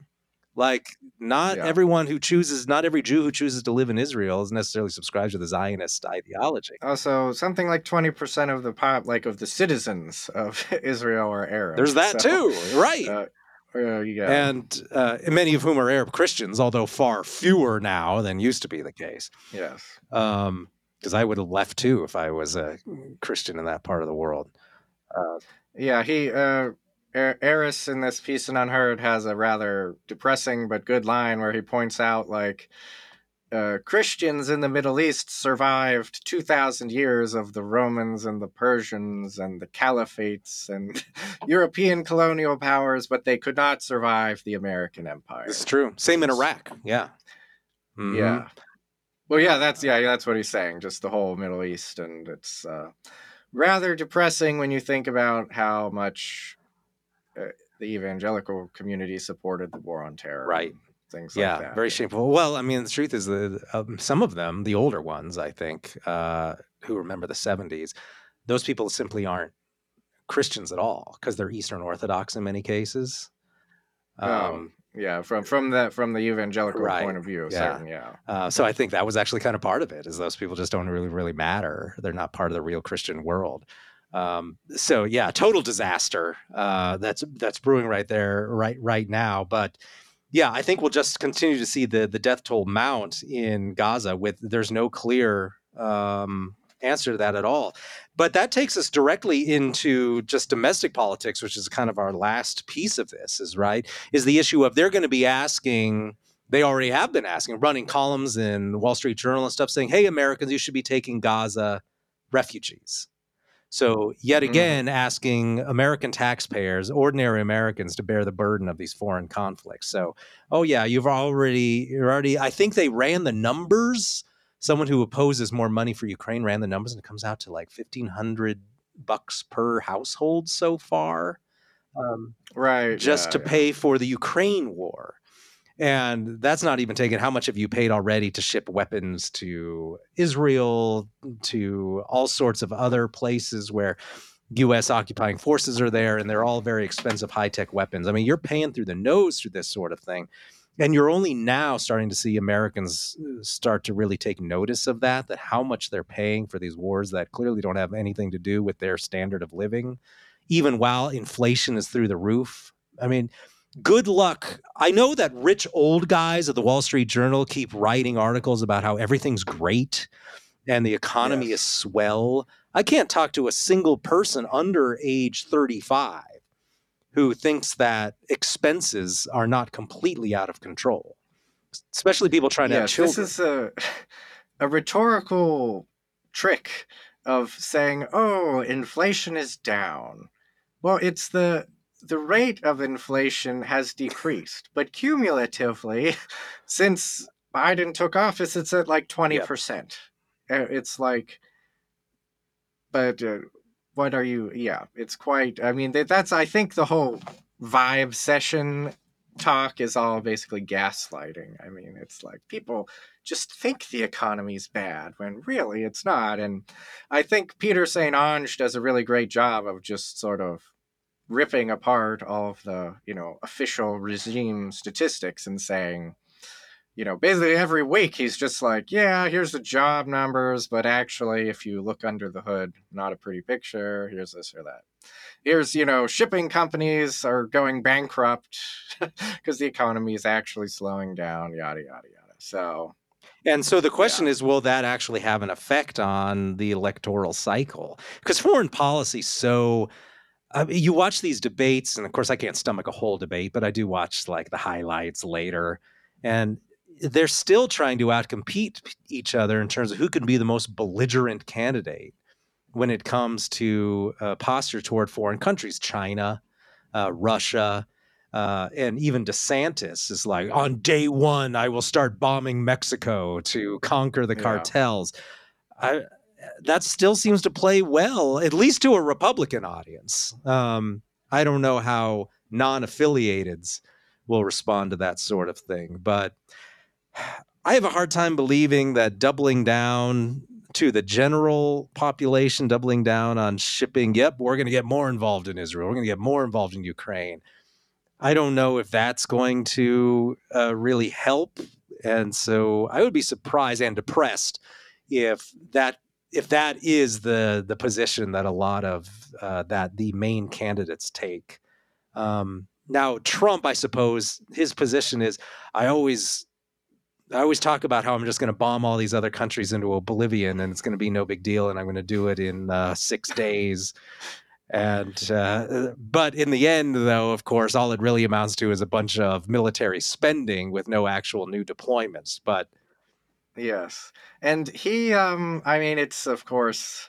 Like everyone who chooses, not every Jew who chooses to live in Israel is necessarily subscribes to the Zionist ideology. Also, something like 20% of the pop, like of the citizens of Israel are Arab. There's that too, right? And many of whom are Arab Christians, although far fewer now than used to be the case. Yes, because I would have left too if I was a Christian in that part of the world. Eris in this piece in Unheard has a rather depressing but good line where he points out, like, Christians in the Middle East survived 2,000 years of the Romans and the Persians and the caliphates and European colonial powers, but they could not survive the American Empire. It's true. Same in Iraq. Yeah. Mm-hmm. Yeah. Well, that's what he's saying, just the whole Middle East. And it's rather depressing when you think about how much the evangelical community supported the war on terror. Right. Things like that. Yeah, very shameful. Well, I mean, the truth is that some of them, the older ones, I think, who remember the 70s, those people simply aren't Christians at all because they're Eastern Orthodox in many cases. From the evangelical point of view. Yeah. So I think that was actually kind of part of it, is those people just don't really, really matter. They're not part of the real Christian world. Total disaster. That's brewing right there, right now. But yeah, I think we'll just continue to see the death toll mount in Gaza. There's no clear answer to that at all. But that takes us directly into just domestic politics, which is kind of our last piece of this. Is the issue of they're going to be asking. They already have been asking, running columns in the Wall Street Journal and stuff, saying, "Hey, Americans, you should be taking Gaza refugees." So yet again, asking American taxpayers, ordinary Americans, to bear the burden of these foreign conflicts. So, I think they ran the numbers. Someone who opposes more money for Ukraine ran the numbers, and it comes out to like $1,500 per household so far. To pay for the Ukraine war. And that's not even taken. How much have you paid already to ship weapons to Israel, to all sorts of other places where U.S. occupying forces are there, and they're all very expensive high-tech weapons. I mean, you're paying through the nose through this sort of thing. And you're only now starting to see Americans start to really take notice of that how much they're paying for these wars that clearly don't have anything to do with their standard of living, even while inflation is through the roof. I mean, good luck. I know that rich old guys at the Wall Street Journal keep writing articles about how everything's great and the economy is swell. I can't talk to a single person under age 35 who thinks that expenses are not completely out of control, especially people trying to have children. This is a rhetorical trick of saying, oh, inflation is down. Well, it's the rate of inflation has decreased, but cumulatively, since Biden took office, it's at like 20%. Yep. It's like, but what are you? Yeah, it's quite, I mean, that's, I think the whole vibe session talk is all basically gaslighting. I mean, it's like people just think the economy's bad when really it's not. And I think Peter St. Ange does a really great job of just sort of ripping apart all of the, official regime statistics and saying, basically every week he's just like, here's the job numbers, but actually, if you look under the hood, not a pretty picture, here's this or that. Here's, shipping companies are going bankrupt because the economy is actually slowing down, yada, yada, yada. So the question is, will that actually have an effect on the electoral cycle? Because foreign policy you watch these debates, and of course I can't stomach a whole debate, but I do watch like the highlights later. And they're still trying to outcompete each other in terms of who can be the most belligerent candidate when it comes to posture toward foreign countries, China, Russia, and even DeSantis is like, on day one, I will start bombing Mexico to conquer the cartels. That still seems to play well, at least to a Republican audience. I don't know how non-affiliateds will respond to that sort of thing, but I have a hard time believing that doubling down to the general population, doubling down on shipping, yep, we're going to get more involved in Israel, we're going to get more involved in Ukraine. I don't know if that's going to really help. And so I would be surprised and depressed if that is the position that a lot of the main candidates take. Now, Trump, I suppose his position is, I always talk about how I'm just going to bomb all these other countries into oblivion and it's going to be no big deal. And I'm going to do it in 6 days. And but in the end, though, of course, all it really amounts to is a bunch of military spending with no actual new deployments. But yes. And he it's, of course,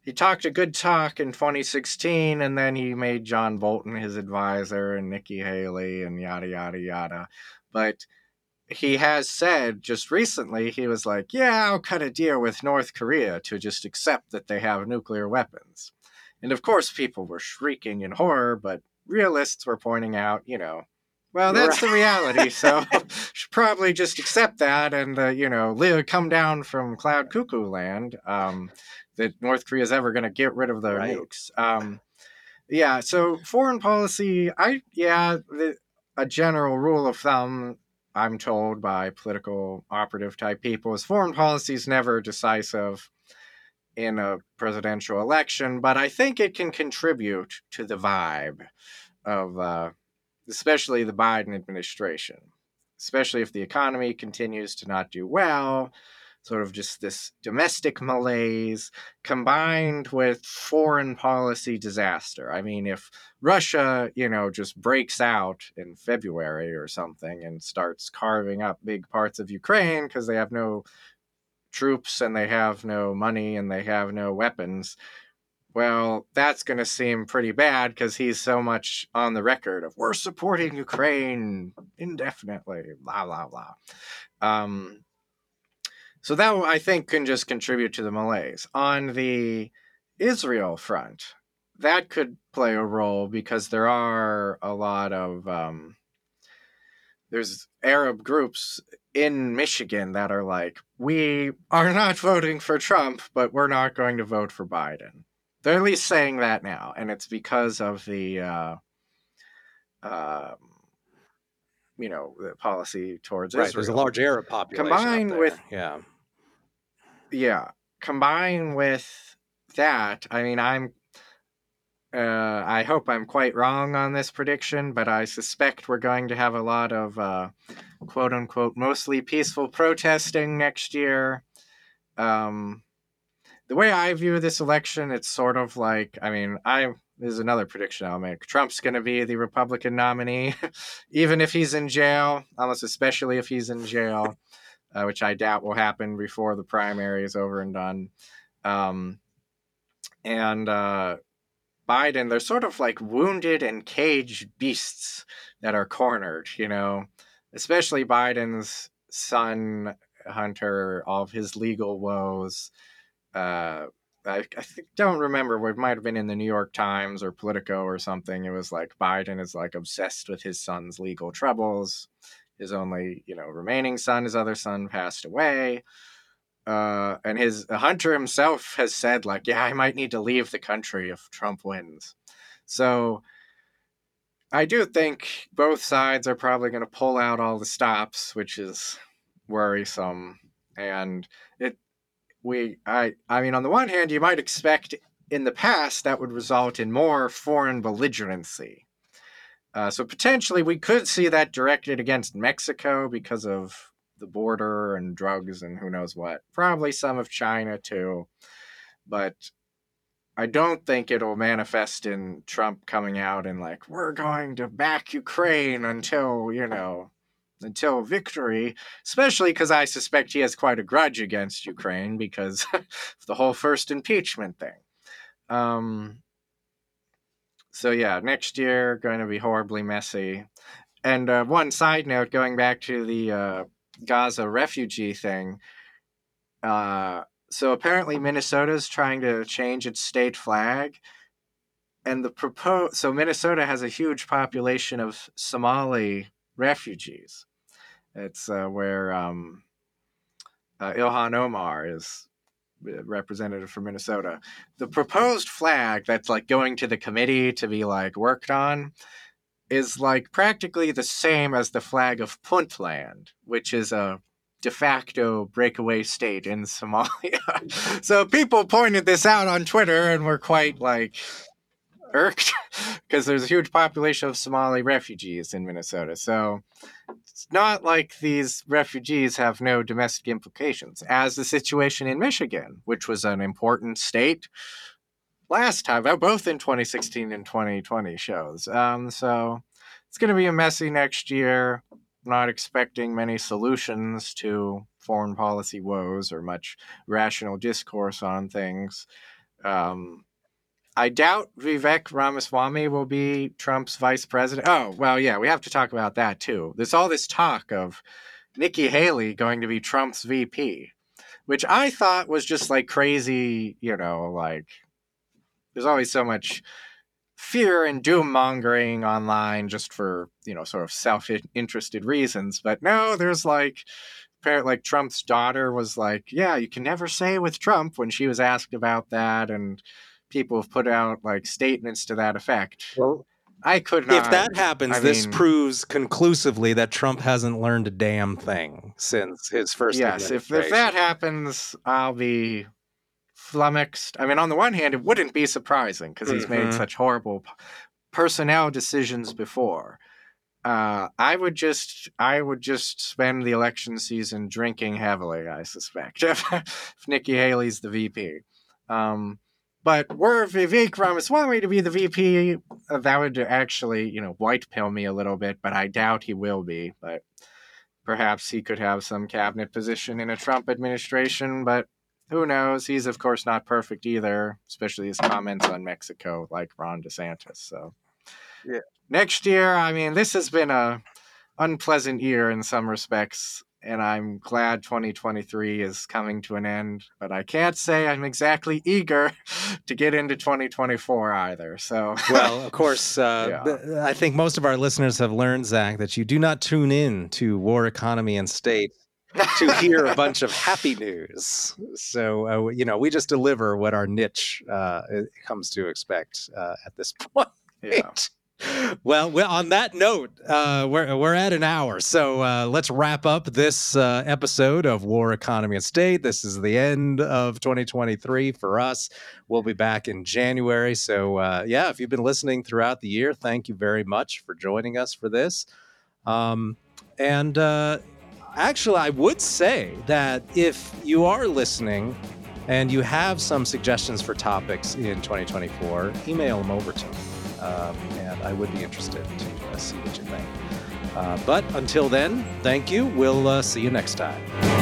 he talked a good talk in 2016, and then he made John Bolton his advisor and Nikki Haley and yada, yada, yada. But he has said just recently, he was like, yeah, I'll cut a deal with North Korea to just accept that they have nuclear weapons. And of course, people were shrieking in horror, but realists were pointing out, well, that's right. The reality. So should probably just accept that and, come down from cloud cuckoo land. That North Korea is ever going to get rid of the nukes. So foreign policy, a general rule of thumb, I'm told by political operative type people, is foreign policy is never decisive in a presidential election, but I think it can contribute to the vibe of especially the Biden administration, especially if the economy continues to not do well. Sort of just this domestic malaise combined with foreign policy disaster. I mean, if Russia, just breaks out in February or something and starts carving up big parts of Ukraine because they have no troops and they have no money and they have no weapons, well, that's going to seem pretty bad because he's so much on the record of we're supporting Ukraine indefinitely, blah, blah, blah. So that, I think, can just contribute to the malaise. On the Israel front, that could play a role because there are a lot of there's Arab groups in Michigan that are like, we are not voting for Trump, but we're not going to vote for Biden. They're at least saying that now, and it's because of the the policy towards Israel. There's a large Arab population combined out there. Combined with that, I mean, I hope I'm quite wrong on this prediction, but I suspect we're going to have a lot of quote unquote mostly peaceful protesting next year. The way I view this election, it's sort of like, there's another prediction I'll make. Trump's going to be the Republican nominee, even if he's in jail, especially if he's in jail. Which I doubt will happen before the primary is over and done. Biden, they're sort of like wounded and caged beasts that are cornered, especially Biden's son, Hunter, all of his legal woes. I don't remember. It might have been in the New York Times or Politico or something. It was like Biden is like obsessed with his son's legal troubles. His only, remaining son, his other son passed away. And his Hunter himself has said, like, I might need to leave the country if Trump wins. So I do think both sides are probably going to pull out all the stops, which is worrisome. And on the one hand, you might expect in the past that would result in more foreign belligerency. So potentially we could see that directed against Mexico because of the border and drugs and who knows what. Probably some of China too. But I don't think it'll manifest in Trump coming out and like, we're going to back Ukraine until, until victory, especially because I suspect he has quite a grudge against Ukraine because of the whole first impeachment thing. So yeah, next year, going to be horribly messy. And one side note, going back to the Gaza refugee thing, so apparently Minnesota's trying to change its state flag. And so Minnesota has a huge population of Somali refugees. It's where Ilhan Omar is representative for Minnesota. The proposed flag that's like going to the committee to be like worked on is like practically the same as the flag of Puntland, which is a de facto breakaway state in Somalia. So people pointed this out on Twitter and were quite like irked because there's a huge population of Somali refugees in Minnesota. So it's not like these refugees have no domestic implications, as the situation in Michigan, which was an important state last time, both in 2016 and 2020 shows. So it's going to be a messy next year. Not expecting many solutions to foreign policy woes or much rational discourse on things. I doubt Vivek Ramaswamy will be Trump's vice president. Oh, well, yeah, we have to talk about that, too. There's all this talk of Nikki Haley going to be Trump's VP, which I thought was just like crazy, you know, like there's always so much fear and doom mongering online just for, you know, sort of self-interested reasons. But no, there's like Trump's daughter was like, yeah, you can never say with Trump when she was asked about that. And people have put out like statements to that effect. Well, I could not. If that happens, this proves conclusively that Trump hasn't learned a damn thing since his first. Yes, if that happens, I'll be flummoxed. I mean, on the one hand, it wouldn't be surprising because he's made such horrible personnel decisions before. I would just spend the election season drinking heavily, I suspect, if Nikki Haley's the VP. But were Vivek Ramaswamy to be the VP, that would actually, you know, white pill me a little bit, but I doubt he will be. But perhaps he could have some cabinet position in a Trump administration, but who knows? He's, of course, not perfect either, especially his comments on Mexico, like Ron DeSantis. So yeah. Next year, I mean, this has been an unpleasant year in some respects. And I'm glad 2023 is coming to an end, but I can't say I'm exactly eager to get into 2024 either. So, well, of course, yeah. I think most of our listeners have learned, Zach, that you do not tune in to War, Economy, and State to hear a bunch of happy news. So, you know, we just deliver what our niche comes to expect at this point. Yeah. Well, on that note, we're at an hour, so let's wrap up this episode of War, Economy, and State. This is the end of 2023 for us. We'll be back in January. So, yeah, if you've been listening throughout the year, thank you very much for joining us for this. Actually, I would say that if you are listening and you have some suggestions for topics in 2024, email them over to me. And I would be interested to see what you think. But until then, thank you. We'll see you next time.